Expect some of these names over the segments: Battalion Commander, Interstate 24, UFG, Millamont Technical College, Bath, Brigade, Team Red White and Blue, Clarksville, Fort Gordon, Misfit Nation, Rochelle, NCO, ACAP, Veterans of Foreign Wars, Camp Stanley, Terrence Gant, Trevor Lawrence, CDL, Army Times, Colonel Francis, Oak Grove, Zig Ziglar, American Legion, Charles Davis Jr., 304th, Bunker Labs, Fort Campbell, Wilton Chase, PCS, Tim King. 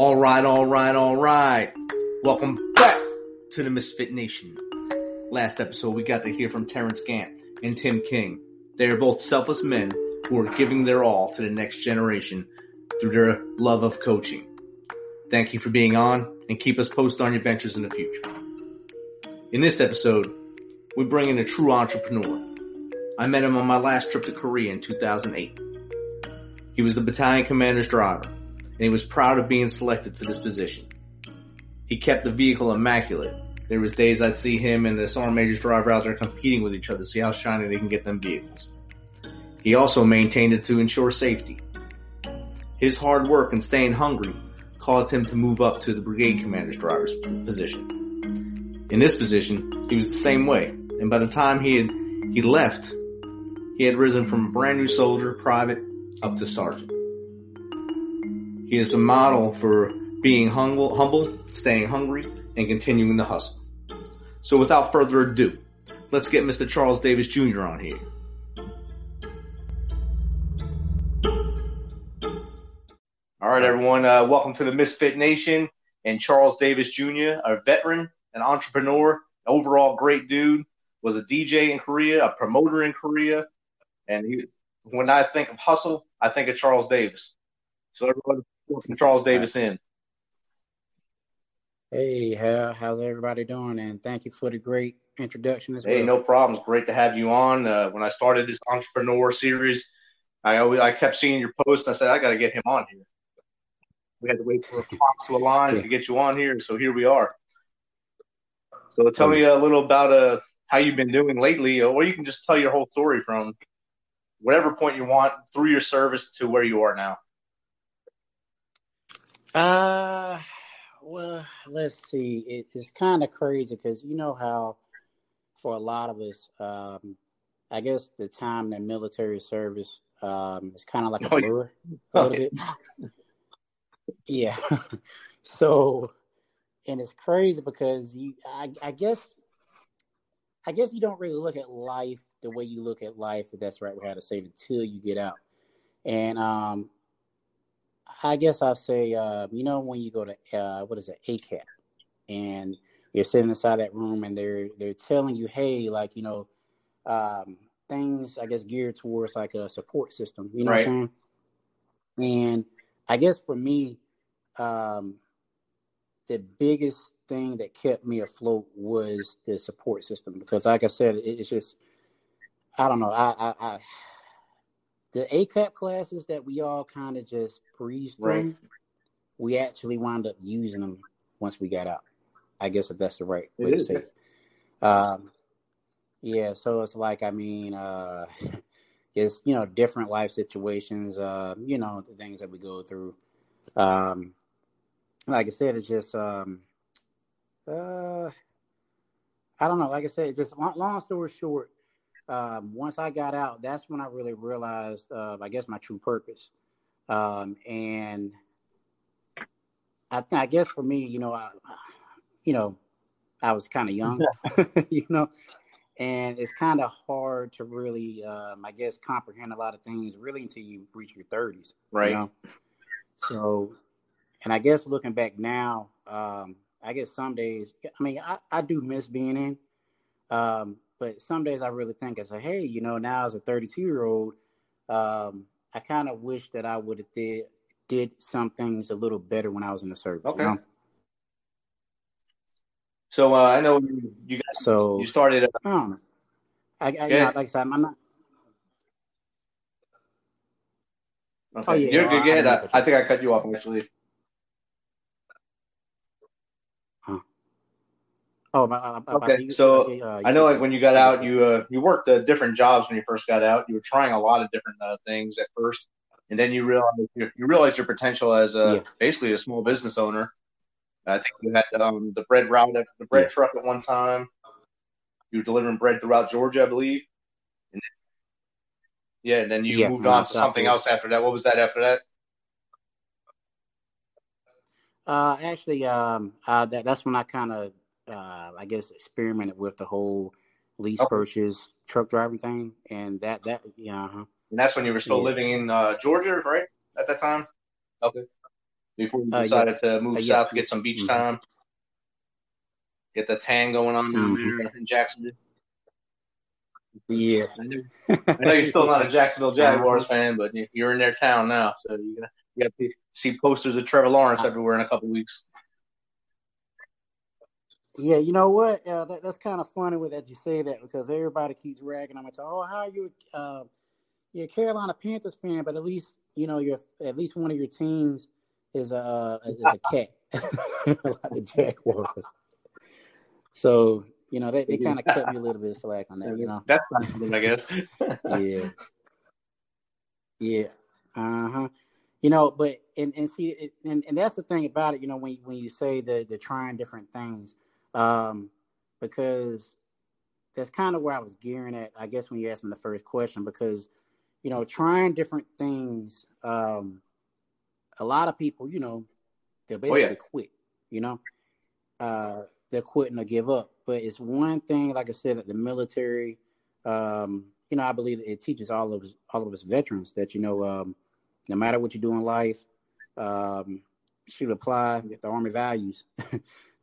All right. Welcome back to the Misfit Nation. Last episode, we got to hear from Terrence Gant and Tim King. They are both selfless men who are giving their all to the next generation through their love of coaching. Thank you for being on, and keep us posted on your ventures in the future. In this episode, we bring in a true entrepreneur. I met him on my last trip to Korea in 2008. He was the battalion commander's driver, and he was proud of being selected for this position. He kept the vehicle immaculate. There was days I'd see him and this sergeant major's driver out there competing with each other to see how shiny they can get them vehicles. He also maintained it to ensure safety. His hard work and staying hungry caused him to move up to the brigade commander's driver's position. In this position, he was the same way, and by the time he left, he had risen from a brand new soldier, private, up to sergeant. He is a model for being humble, staying hungry, and continuing the hustle. So without further ado, let's get Mr. Charles Davis Jr. on here. All right, everyone. Welcome to the Misfit Nation and Charles Davis Jr., a veteran, an entrepreneur, overall great dude, was a DJ in Korea, a promoter in Korea. And when I think of hustle, I think of Charles Davis. So everyone, welcome Charles Davis in. Hey, how's everybody doing? And thank you for the great introduction as well. Hey, no problems. Great to have you on. When I started this entrepreneur series, I kept seeing your post. I said, I got to get him on here. We had to wait for a response to the line to get you on here, so here we are. So tell me a little about how you've been doing lately, or you can just tell your whole story from whatever point you want through your service to where you are now. Well, let's see. It's kind of crazy because you know how for a lot of us, I guess the time that military service is kind of like a blur a little bit. Yeah. So, and it's crazy because I guess you don't really look at life the way you look at life, if that's the right way how to say it, until you get out. And I guess I'll say, when you go to, ACAP, and you're sitting inside that room and they're telling you, hey, like, things, I guess, geared towards like a support system, you know right. what I'm saying? And I guess for me, the biggest thing that kept me afloat was the support system, because like I said, it's just, I don't know. I the ACAP classes that we all kind of just breezed through, right. we actually wound up using them once we got out. I guess if that's the right way to say it. Yeah. So it's like, it's, different life situations, the things that we go through. Like I said, it's just, I don't know. Like I said, just long story short, once I got out, that's when I really realized, I guess, my true purpose. And I guess for me, I was kind of young, and it's kind of hard to really, comprehend a lot of things really until you reach your 30s. Right. So, and I guess looking back now, I guess some days, I do miss being in, but some days I really think as a, hey, now as a 32-year-old, I kind of wish that I would have did some things a little better when I was in the service. Okay. So I know you guys. So you started. I don't know. Like I said, I'm not. Okay. Oh, yeah, you're good. Go ahead. I think I cut you off actually. Oh, okay. So I know, like when you got out, you worked different jobs when you first got out. You were trying a lot of different things at first, and then you realized your potential as basically a small business owner. I think you had the bread route, the bread truck at one time. You were delivering bread throughout Georgia, I believe. And then, you moved on to something else after that. What was that after that? That's when I kind of. Experimented with the whole lease purchase truck driving thing, and that And that's when you were still living in Georgia, right? At that time. Okay. before we decided to move south to get some beach time, get the tan going on down there in Jacksonville. Yeah. I know you're still not a Jacksonville Jaguars fan, but you're in their town now, so you're gonna you got to see posters of Trevor Lawrence everywhere in a couple weeks. Yeah, you know what? That's kind of funny that you say that, because everybody keeps ragging on me. Oh, how are you? You're a Carolina Panthers fan, but at least you're at least one of your teams is a cat, like the Jaguars. So they kind of cut me a little bit of slack on that. That's something, I guess. But and see, and that's the thing about it. When you say that they're trying different things. Because that's kind of where I was gearing at, I guess, when you asked me the first question, because, trying different things, a lot of people, they'll basically quit, they're quitting or give up. But it's one thing, like I said, that the military, I believe it teaches all of us veterans that, no matter what you do in life, should apply the Army values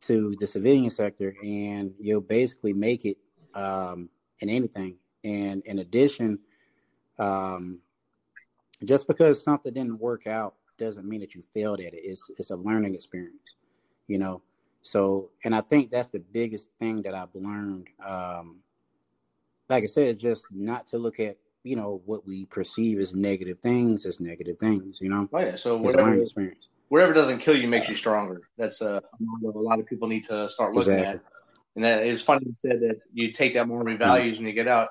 to the civilian sector, and you'll basically make it in anything. And in addition, just because something didn't work out doesn't mean that you failed at it. It's a learning experience, So, and I think that's the biggest thing that I've learned. Like I said, just not to look at, what we perceive as negative things . Oh, yeah. So whatever, it's a learning experience. Whatever doesn't kill you makes you stronger. That's a lot of people need to start looking at. And that is funny you said that you take that Army values and you get out.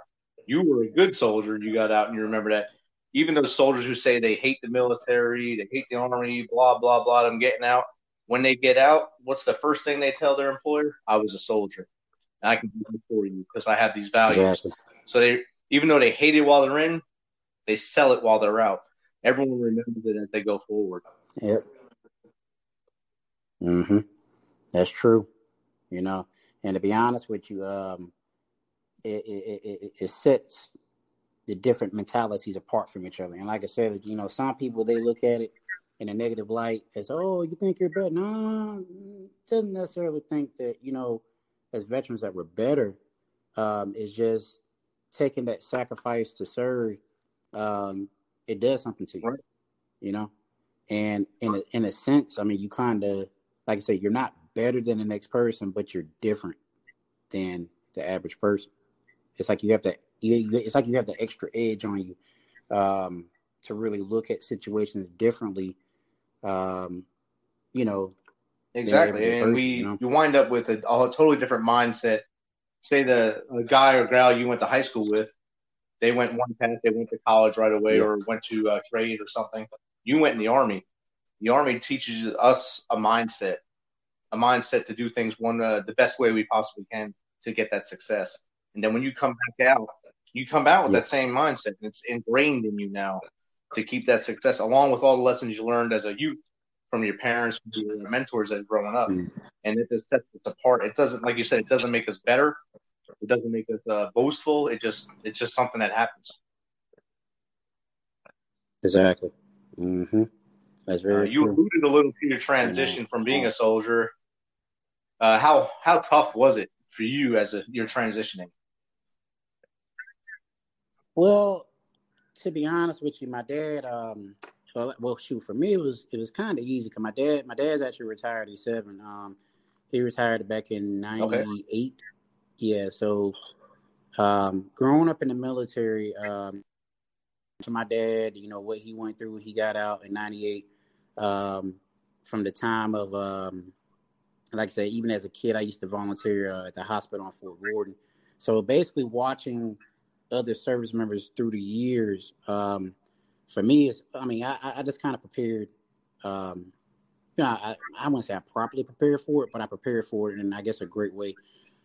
You were a good soldier. You got out and you remember that. Even those soldiers who say they hate the military, they hate the Army, blah, blah, blah, them getting out. When they get out, what's the first thing they tell their employer? I was a soldier. And I can do it for you because I have these values. Exactly. So they, even though they hate it while they're in, they sell it while they're out. Everyone remembers it as they go forward. Yep. Mm-hmm. That's true. And to be honest with you, it sets the different mentalities apart from each other. And like I said, some people, they look at it in a negative light as, oh, you think you're better. No, doesn't necessarily think that, as veterans that we're better. It's just taking that sacrifice to serve. It does something to you, right? And in a sense, I mean, you kind of, like I say, you're not better than the next person, but you're different than the average person. It's like you have that. It's like you have the extra edge on you to really look at situations differently. Exactly, and you wind up with a totally different mindset. Say the guy or gal you went to high school with, they went one path, they went to college right away, or went to trade or something. You went in the Army. The Army teaches us a mindset to do things the best way we possibly can to get that success. And then when you come out with that same mindset. It's ingrained in you now to keep that success, along with all the lessons you learned as a youth from your parents, from your mentors that are growing up. And it just sets us apart. It doesn't, like you said, it doesn't make us better. It doesn't make us boastful. It's just something that happens. Exactly. Mm-hmm. That's very true. You alluded a little to your transition from being a soldier. How tough was it for you as you're transitioning? Well, to be honest with you, my dad. For me it was kind of easy because my dad's actually retired. He's 7. He retired back in 98. Okay. Yeah, so growing up in the military. To my dad, what he went through when he got out in 98, from the time of, like I said, even as a kid, I used to volunteer at the hospital on Fort Gordon. So basically watching other service members through the years, for me, I just kind of prepared, I wouldn't say I properly prepared for it, but I prepared for it in, I guess, a great way.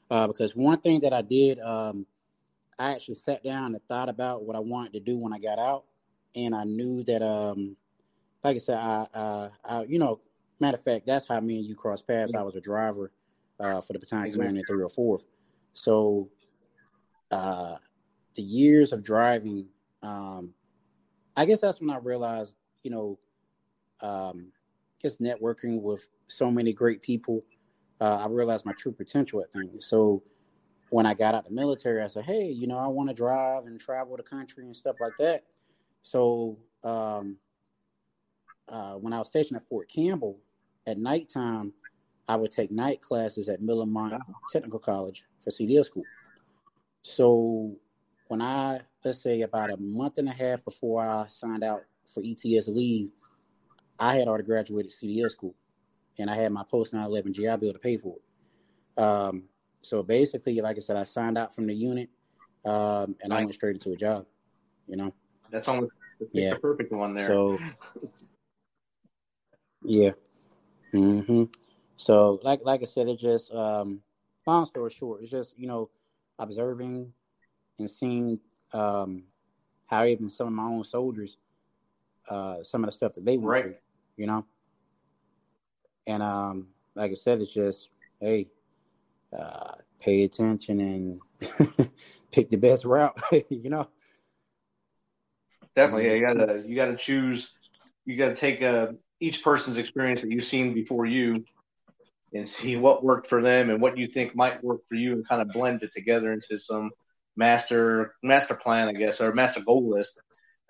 Because one thing that I did, I actually sat down and thought about what I wanted to do when I got out. And I knew that, like I said, I matter of fact, that's how me and you crossed paths. I was a driver for the Battalion Commander in 304th. So the years of driving, I guess that's when I realized, just networking with so many great people, I realized my true potential at things. So when I got out of the military, I said, hey, you know, I want to drive and travel the country and stuff like that. So when I was stationed at Fort Campbell, at nighttime, I would take night classes at Millamont Technical College for CDL school. So when I, let's say about a month and a half before I signed out for ETS leave, I had already graduated CDL school, and I had my post-9/11 GI Bill to pay for it. So basically, like I said, I signed out from the unit, and I went straight into a job, you know. That's almost the perfect one there. So, yeah. Mm-hmm. So, like I said, it just, long story short, it's just, you know, observing and seeing how even some of my own soldiers, some of the stuff that they went through, you know. And like I said, it's just, hey, pay attention and pick the best route, you know. Definitely, yeah, you gotta choose. You gotta take each person's experience that you've seen before you, and see what worked for them and what you think might work for you, and kind of blend it together into some master plan, I guess, or master goal list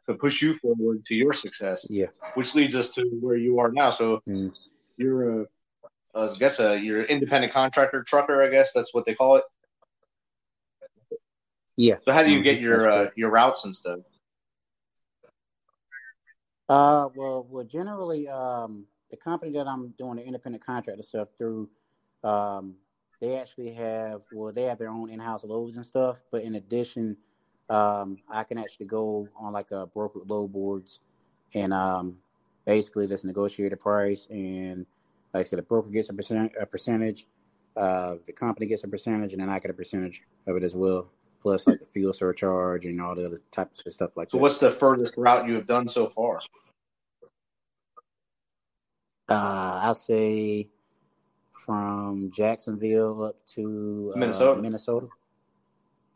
to push you forward to your success. Yeah, which leads us to where you are now. So you're you're an independent contractor trucker, I guess that's what they call it. Yeah. So how do you get your routes and stuff? Well, generally, the company that I'm doing the independent contractor stuff through, they actually have, they have their own in-house loads and stuff. But in addition, I can actually go on like a brokered load boards and basically just negotiate a price. And like I said, the broker gets a percentage, the company gets a percentage, and then I get a percentage of it as well. Plus, like the fuel surcharge and all the other types of stuff like that. So, what's the furthest route you have done so far? I say from Jacksonville up to Minnesota.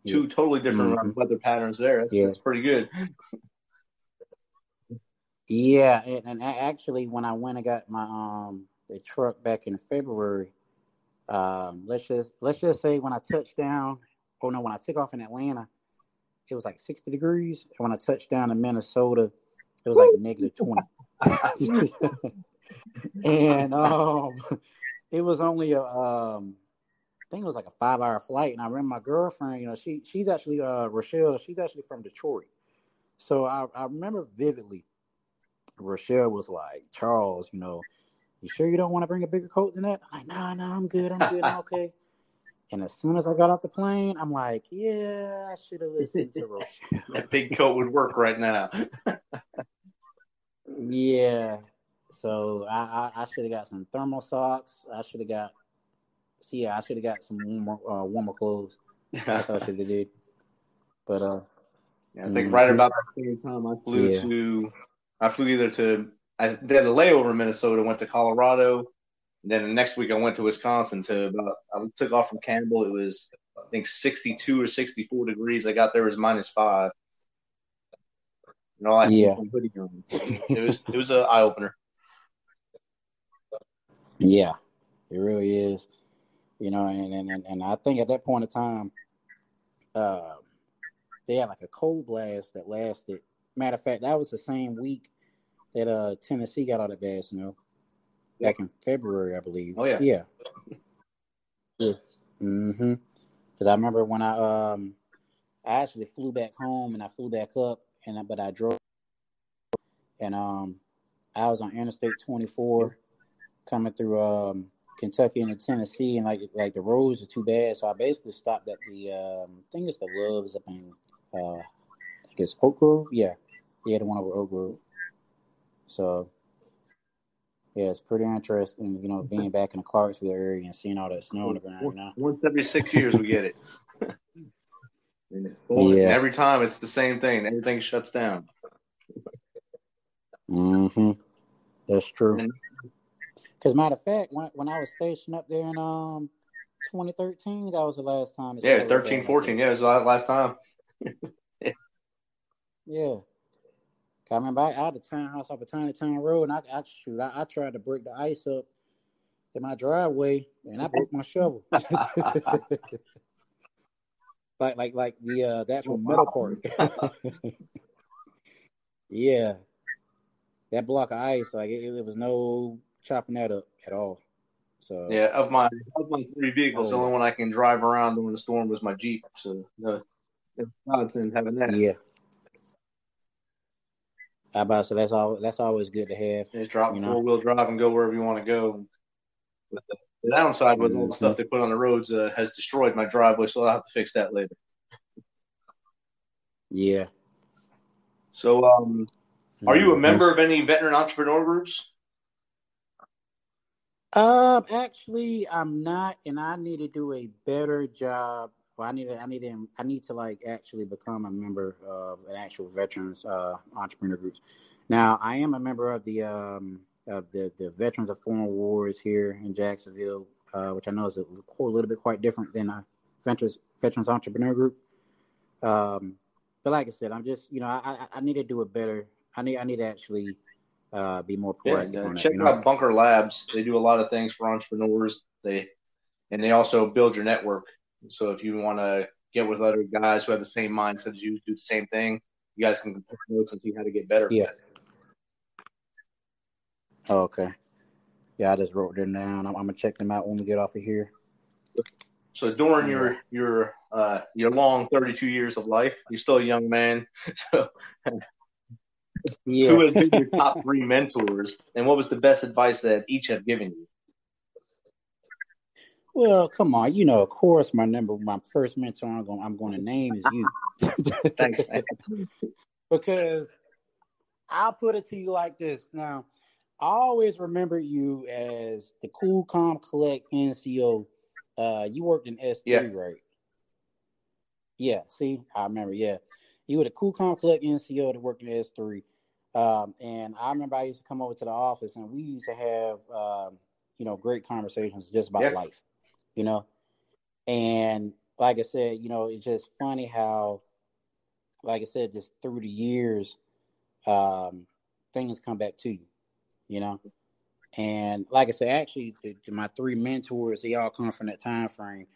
Two totally different weather patterns there. That's pretty good. Yeah, and actually, when I went and got my the truck back in February, let's just say when I touched down. Oh, no, when I took off in Atlanta, it was like 60 degrees. And when I touched down in Minnesota, it was like -20. And it was only I think it was like a 5-hour flight. And I remember my girlfriend, you know, she's actually, Rochelle, she's actually from Detroit. So I remember vividly, Rochelle was like, Charles, you know, you sure you don't want to bring a bigger coat than that? I'm like, no, I'm good, I'm okay. And as soon as I got off the plane, I'm like, yeah, I should have listened to Rochelle. That big coat would work right now. Yeah. So I should have got some thermal socks. I should have got some warmer clothes. That's what I should have did. But I think right about the same time I flew I did a layover in Minnesota, went to Colorado. Then the next week I went to Wisconsin I took off from Campbell. It was, I think, 62 or 64 degrees. I got there, it was -5. And all I had was hoodie on. It was an eye opener. Yeah, it really is. You know, and I think at that point in time, they had like a cold blast that lasted. Matter of fact, that was the same week that Tennessee got all that bad snow. Back in February, I believe. Oh, yeah. Yeah. Mm-hmm. Because I remember when I actually flew back home and I flew back up, but I drove. And I was on Interstate 24 coming through Kentucky into Tennessee. And, like the roads are too bad. So I basically stopped at the, I think it's the Loves up in, I think it's Oak Grove. Yeah. Yeah, the one over Oak Grove. So... yeah, it's pretty interesting, you know, being back in the Clarksville area and seeing all that snow on the ground, you know. Once every 6 years we get it. Every time it's the same thing. Everything shuts down. Mm-hmm. That's true. Because, matter of fact, when I was stationed up there in 2013, that was the last time. Yeah, 13, 14. Yeah, it was the last time. Yeah. I remember I had a townhouse off a tiny town road, and I tried to break the ice up in my driveway, and I broke my shovel. like the actual metal part. Yeah, that block of ice, like it was no chopping that up at all. So yeah, of my three vehicles, the only one I can drive around during the storm was my Jeep. So it's constant having that. Yeah. So that's always good to have. Just drop four-wheel drive and go wherever you want to go. But the downside with all the stuff they put on the roads has destroyed my driveway, so I'll have to fix that later. Yeah. So are you a member of any veteran entrepreneur groups? Actually, I'm not, and I need to do a better job. Well, I need to actually become a member of an actual veterans entrepreneur groups. Now, I am a member of the Veterans of Foreign Wars here in Jacksonville, which I know is a little bit quite different than a veterans entrepreneur group. But like I said, I'm just I need to do it better. I need to actually be more proactive. Yeah, check out Bunker Labs. They do a lot of things for entrepreneurs. They also build your network. So if you want to get with other guys who have the same mindset as you, do the same thing, you guys can compare notes and see how to get better. Yeah. Okay. Yeah, I just wrote them down. I'm going to check them out when we get off of here. So during your long 32 years of life, you're still a young man. So yeah. Who has been your top three mentors, and what was the best advice that each have given you? Well, come on, of course, my first mentor I'm going to name is you. Thanks, man. Because I'll put it to you like this. Now, I always remember you as the cool, calm, collect NCO. You worked in S3, right? Yeah. See, I remember. Yeah, you were the cool, calm, collect NCO that worked in S3. And I remember I used to come over to the office, and we used to have great conversations just about life. And like I said, it's just funny how, like I said, just through the years, things come back to you, and like I said, actually, my three mentors, they all come from that time frame.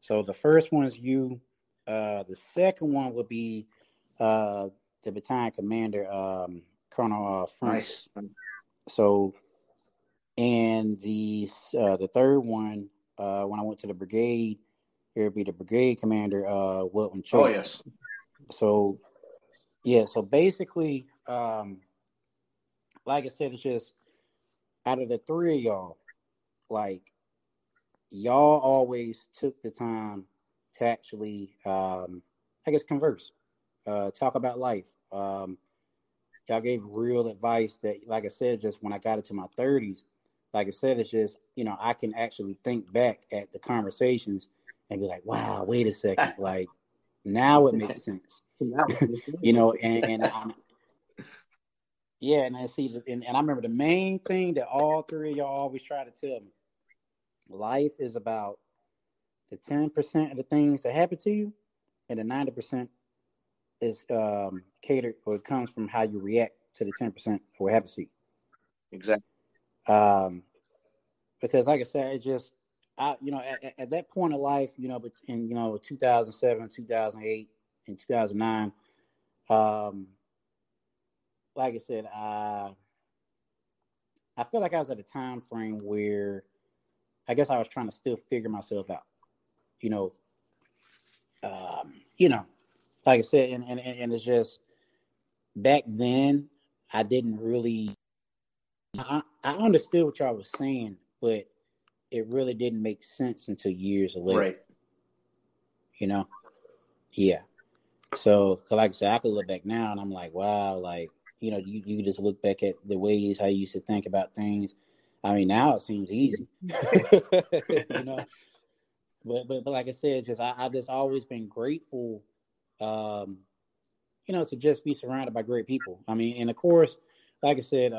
So the first one is you. The second one would be the Battalion Commander, Colonel Francis. Nice. So. And the third one, when I went to the Brigade, it would be the Brigade Commander, Wilton Chase. Oh, yes. So, yeah, so basically, like I said, it's just out of the three of y'all, like, y'all always took the time to actually, converse, talk about life. Y'all gave real advice that, like I said, just when I got into my 30s, like I said, it's just, I can actually think back at the conversations and be like, wow, wait a second. Like, now it makes sense, and I remember the main thing that all three of y'all always try to tell me, life is about the 10% of the things that happen to you, and the 90% is catered, or it comes from how you react to the 10% of what happens to you. Exactly. Because like I said, it just, at that point of life, but in, 2007, 2008 and 2009, like I said, I feel like I was at a time frame where I guess I was trying to still figure myself out, like I said, and it's just back then I didn't really, I understood what y'all was saying, but it really didn't make sense until years later. Right. Yeah. So, like I said, I could look back now and I'm like, wow, like, you just look back at the ways how you used to think about things. I mean, now it seems easy, But like I said, just I've just always been grateful, to just be surrounded by great people. I mean, and of course, like I said,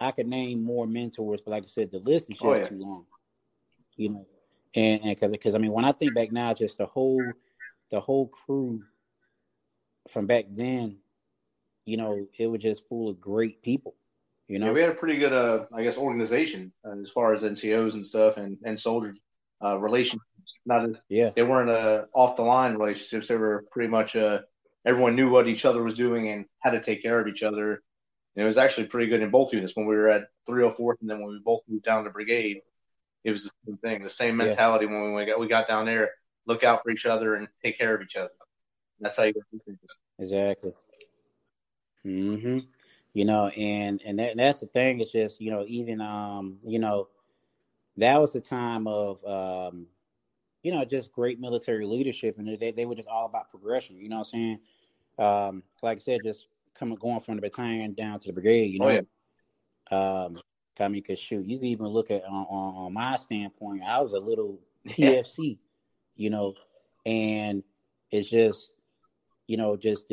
I could name more mentors, but like I said, the list is just too long, and because I mean, when I think back now, just the whole crew from back then, you know, it was just full of great people. You know, yeah, we had a pretty good, I guess, organization as far as NCOs and stuff and soldier relationships. They weren't off the line relationships. They were pretty much everyone knew what each other was doing and how to take care of each other. And it was actually pretty good in both units. When we were at 304th and then when we both moved down to Brigade, it was the same thing, the same mentality when we got down there. Look out for each other and take care of each other. That's how you do it. Exactly. Mm-hmm. You know, and that's the thing. It's just, you know, even, you know, that was the time of, you know, just great military leadership. And they were just all about progression. You know what I'm saying? Like I said, just going from the battalion down to the brigade, you know? Oh, yeah. I mean, because, shoot, you can even look at, on my standpoint, I was a little PFC, you know, and it's just, you know, just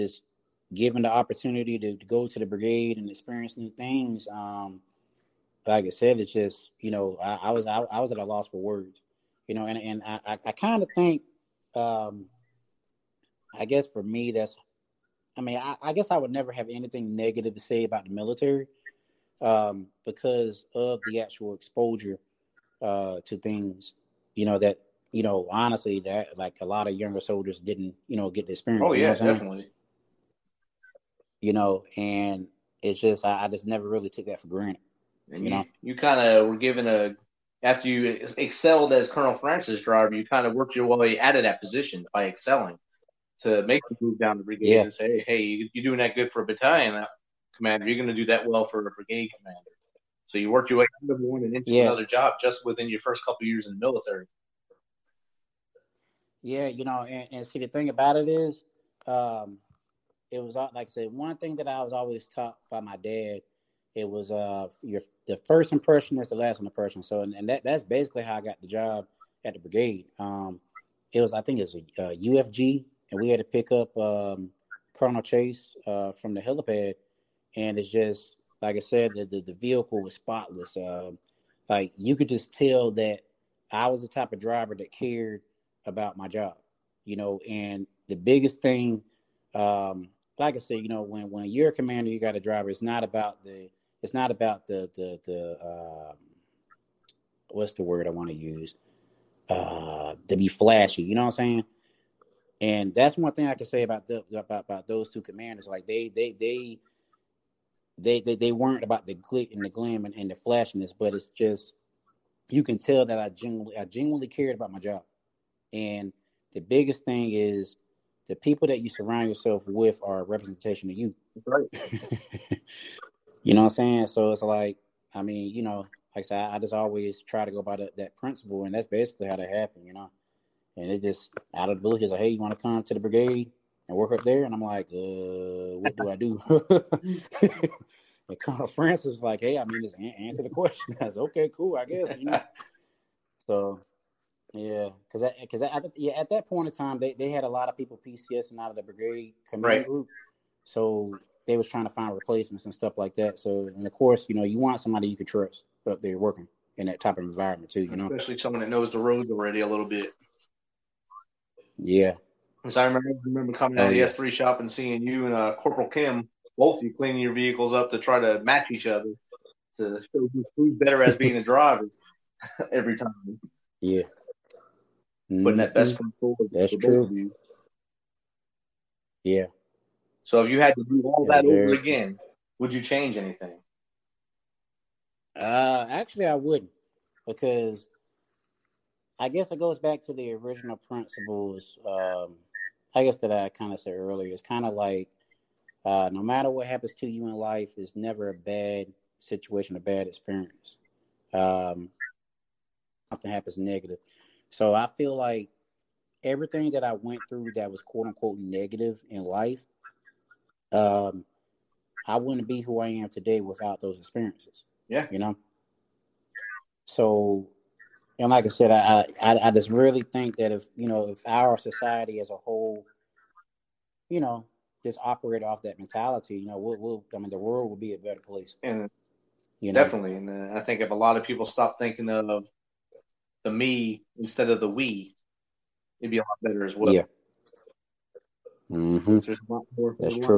given the opportunity to go to the brigade and experience new things. Like I said, it's just, you know, I was at a loss for words, you know, and I kind of think, I guess for me, I guess I would never have anything negative to say about the military, because of the actual exposure to things, you know, that, you know, honestly, that like a lot of younger soldiers didn't, you know, get the experience. Oh, yeah, you know, definitely. You know, and it's just, I just never really took that for granted. And you kind of were given after you excelled as Colonel Francis driver, you kind of worked your way out of that position by excelling to make the move down to brigade and say, hey, you're doing that good for a battalion commander. You're going to do that well for a brigade commander. So you worked your way out of one and into another job just within your first couple of years in the military. Yeah, you know, and see, the thing about it is, it was, like I said, one thing that I was always taught by my dad, it was the first impression is the last impression. So, and that's basically how I got the job at the brigade. It was a UFG, and we had to pick up Colonel Chase from the helipad. And it's just, like I said, the vehicle was spotless. Like, you could just tell that I was the type of driver that cared about my job, you know. And the biggest thing, like I said, you know, when you're a commander, you got a driver. It's not about the what's the word I want to use? To be flashy, you know what I'm saying? And that's one thing I can say about those two commanders. Like they weren't about the glit and the glam and the flashiness, but it's just, you can tell that I genuinely cared about my job. And the biggest thing is, the people that you surround yourself with are a representation of you. Right. You know what I'm saying? So it's like, I mean, you know, like I said, I just always try to go by that principle, and that's basically how that happened, you know. And it just, out of the blue, he's like, hey, you want to come to the brigade and work up there? And I'm like, what do I do? And Colonel Francis was like, hey, I mean, just answer the question. I said, okay, cool, I guess, you know. So... yeah, because at that point in time, they had a lot of people PCS and out of the brigade commander group, so they was trying to find replacements and stuff like that. So, and of course, you know, you want somebody you can trust up there working in that type of environment too, you know, especially someone that knows the roads already a little bit. Yeah, because I remember coming out of the S3 shop and seeing you and Corporal Kim, both of you cleaning your vehicles up to try to match each other to show who's better as being a driver every time. Yeah. Putting that best foot forward. That's true. Yeah. So if you had to do all that over again, would you change anything? Actually, I wouldn't, because I guess it goes back to the original principles. I guess that I kind of said earlier. It's kind of like no matter what happens to you in life, it's never a bad situation, a bad experience. Something happens negative. So I feel like everything that I went through that was quote unquote negative in life, I wouldn't be who I am today without those experiences. Yeah. You know? So, and like I said, I just really think that if, you know, if our society as a whole, you know, just operate off that mentality, you know, the world will be a better place. And you know? Definitely. And I think if a lot of people stop thinking of the me instead of the we, it'd be a lot better as well. Yeah. Mm-hmm. There's a lot more,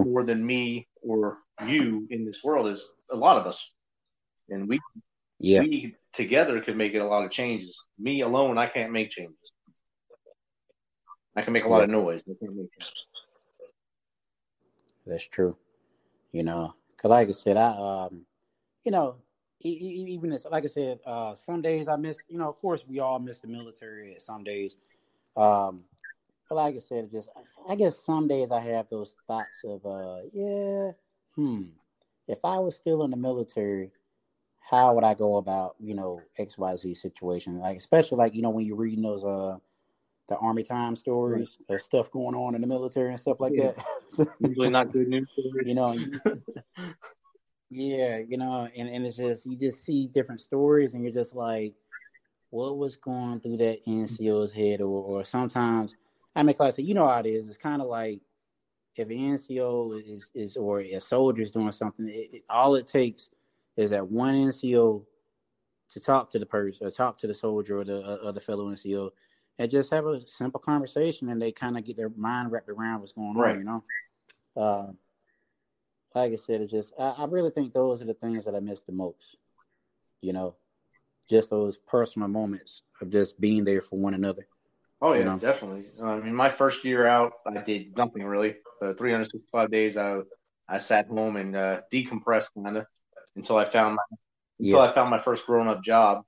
more than me or you in this world. Is a lot of us, and we together could make a lot of changes. Me alone, I can't make changes. I can make a lot of noise. I can't make changes. That's true. You know, because like I said, even this, like I said, some days I miss, you know, of course we all miss the military at some days. But like I said, I guess some days I have those thoughts of, if I was still in the military, how would I go about, you know, XYZ situation? Like, especially like, you know, when you're reading those, the Army Times stories of stuff going on in the military and stuff like that. Usually not good news. You know, and it's just, you just see different stories and you're just like, what was going through that NCO's head? Or sometimes, I mean, like I said, you know how it is. It's kind of like if an NCO is or a soldier is doing something, all it takes is that one NCO to talk to the person, or talk to the soldier or the other fellow NCO, and just have a simple conversation, and they kind of get their mind wrapped around what's going on, you know? Like I said, it's just, I really think those are the things that I miss the most, you know, just those personal moments of just being there for one another. Oh, yeah, you know? Definitely. I mean, my first year out, I did nothing really. 365 days, I sat home and decompressed kind of until I found my first grown-up job.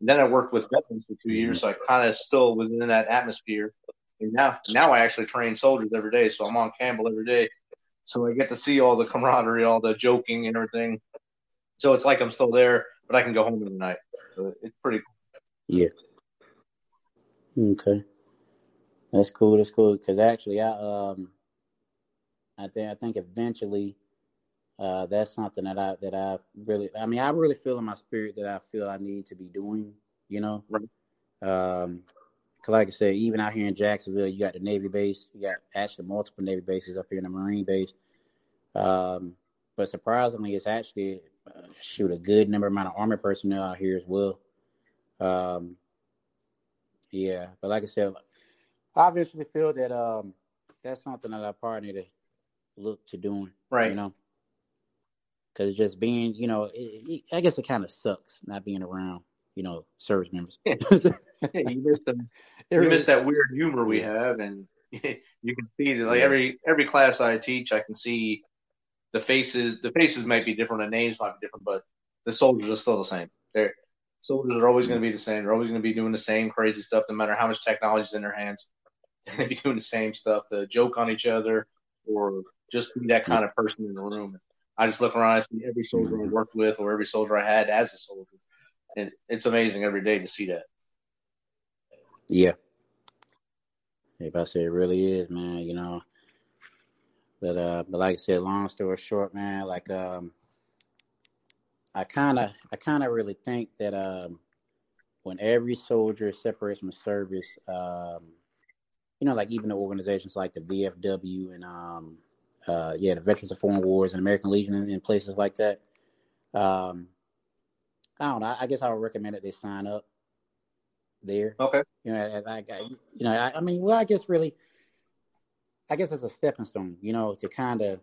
And then I worked with veterans for 2 years, so I kind of still was in that atmosphere. And now I actually train soldiers every day, so I'm on Campbell every day. So I get to see all the camaraderie, all the joking and everything. So it's like I'm still there, but I can go home in the night. So it's pretty cool. Yeah. Okay. That's cool. That's cool. Because actually, I think eventually, that's something that I really feel in my spirit that I feel I need to be doing, you know? Right. 'Cause like I said, even out here in Jacksonville, you got the Navy base, you got actually multiple Navy bases up here in the Marine base. But surprisingly, it's actually, a good amount of Army personnel out here as well. But like I said, I eventually feel that that's something that I probably need to look to doing, right? You know? Because just being, you know, I guess it kind of sucks not being around, you know, service members. You miss that weird humor we have, and you can see that, like every class I teach, I can see the faces. The faces might be different, the names might be different, but the soldiers are still the same. Soldiers are always going to be the same. They're always going to be doing the same crazy stuff, no matter how much technology is in their hands. They'll be doing the same stuff, to joke on each other, or just be that kind of person in the room. I just look around and see every soldier I worked with or every soldier I had as a soldier. And it's amazing every day to see that. Yeah. If I say it really is, man, you know. But like I said, long story short, man, like I kinda really think that when every soldier separates from service, you know, like even the organizations like the VFW and the Veterans of Foreign Wars and American Legion and places like that. I don't know. I guess I would recommend that they sign up there. Okay. You know, I guess it's a stepping stone, you know, to kind of,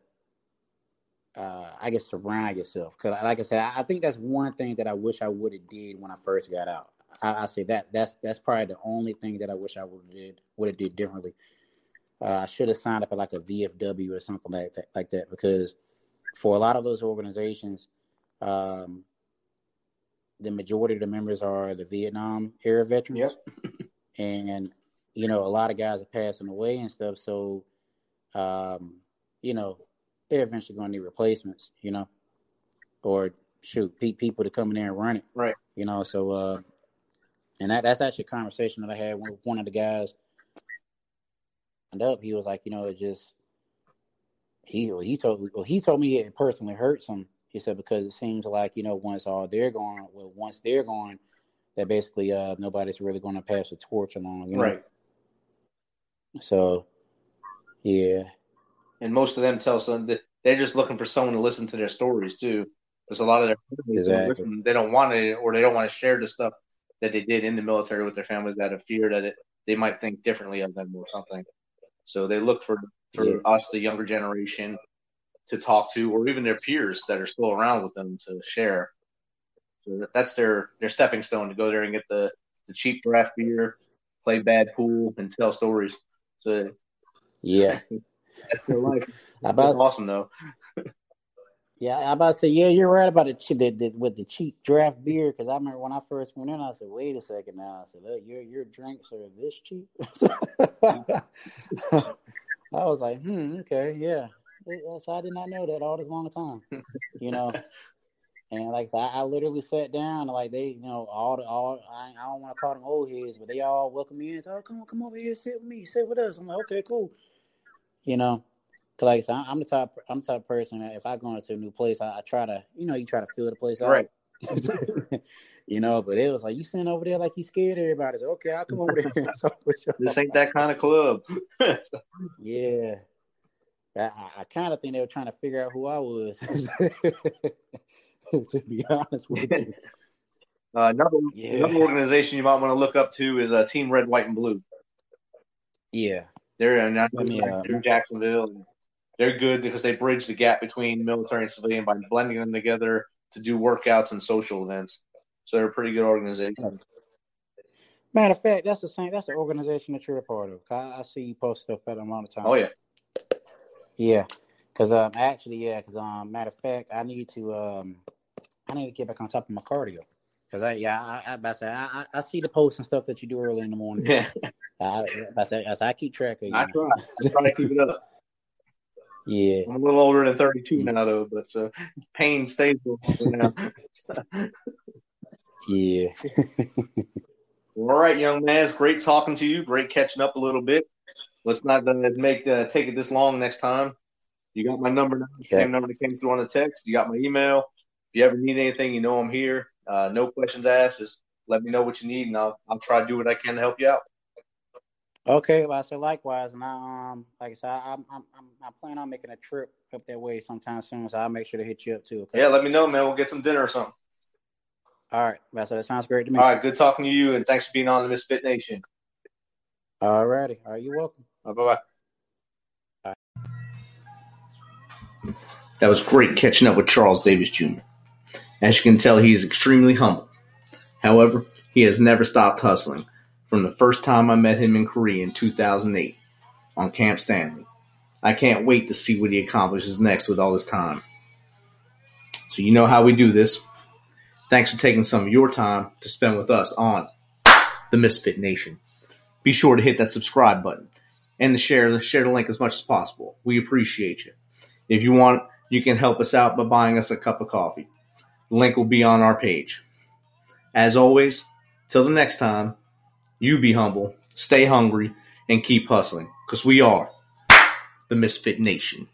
surround yourself. Because like I said, I think that's one thing that I wish I would have did when I first got out. I say that's probably the only thing that I wish I would have did differently. I should have signed up at like a VFW or something like that, because for a lot of those organizations, the majority of the members are the Vietnam era veterans. Yep. And, you know, a lot of guys are passing away and stuff. So, you know, they're eventually going to need replacements, you know, or people to come in there and run it. Right. You know, so, and that's actually a conversation that I had with one of the guys. He was like, you know, it just he told me it personally hurts him. He said because it seems like, you know, once they're gone, that basically nobody's really going to pass the torch along, you know? Right? So, yeah. And most of them tell someone that they're just looking for someone to listen to their stories too. There's a lot of their families they don't want it, or they don't want to share the stuff that they did in the military with their families out of fear that they might think differently of them or something. So they look for for us, the younger generation, to talk to, or even their peers that are still around with them to share. So that's their stepping stone, to go there and get the cheap draft beer, play bad pool, and tell stories. So yeah, that's their life. That's awesome though. Yeah, I'm about to say, yeah, you're right about the with the cheap draft beer, because I remember when I first went in, I said, wait a second now. I said, look, your drinks are this cheap? I was like, okay, yeah. So I did not know that all this long a time, you know. And like, so I literally sat down, like they, you know, I don't want to call them old heads, but they all welcomed me in. Oh, come over here, sit with me, sit with us. I'm like, okay, cool, you know. Like, so I'm the type of person that if I go into a new place, I try to, you know, you try to fill the place out. Right. You know, but it was like, you sitting over there like you scared everybody. So, okay, I'll come over there and talk with you. This ain't that kind of club. Yeah. I kind of think they were trying to figure out who I was. To be honest with you. Another organization you might want to look up to is Team Red, White, and Blue. Yeah. They're in Jacksonville. And they're good because they bridge the gap between military and civilian by blending them together to do workouts and social events. So they're a pretty good organization. Matter of fact, that's the same. That's the organization that you're a part of. I see you post stuff at them all the time. Oh yeah, yeah. Because matter of fact, I need to get back on top of my cardio. Because I see the posts and stuff that you do early in the morning. Yeah. I keep track of you. I try to keep it up. Yeah, I'm a little older than 32 now, though, but pain stays with me now. Yeah. All right, young man, it's great talking to you. Great catching up a little bit. Let's not take it this long next time. You got my number now, same number that came through on the text. You got my email. If you ever need anything, you know I'm here. No questions asked. Just let me know what you need, and I'll try to do what I can to help you out. Okay, well, I said likewise, and I plan on making a trip up that way sometime soon, so I'll make sure to hit you up too. Okay? Yeah, let me know, man. We'll get some dinner or something. All right, well, so that sounds great to me. All right, good talking to you, and thanks for being on the Misfit Nation. All righty, all right, you're welcome. Right, bye-bye. All right. That was great catching up with Charles Davis Jr. As you can tell, he is extremely humble. However, he has never stopped hustling. From the first time I met him in Korea in 2008 on Camp Stanley. I can't wait to see what he accomplishes next with all his time. So you know how we do this. Thanks for taking some of your time to spend with us on the Misfit Nation. Be sure to hit that subscribe button and to share the link as much as possible. We appreciate you. If you want, you can help us out by buying us a cup of coffee. The link will be on our page. As always, till the next time, you be humble, stay hungry, and keep hustling, because we are the Misfit Nation.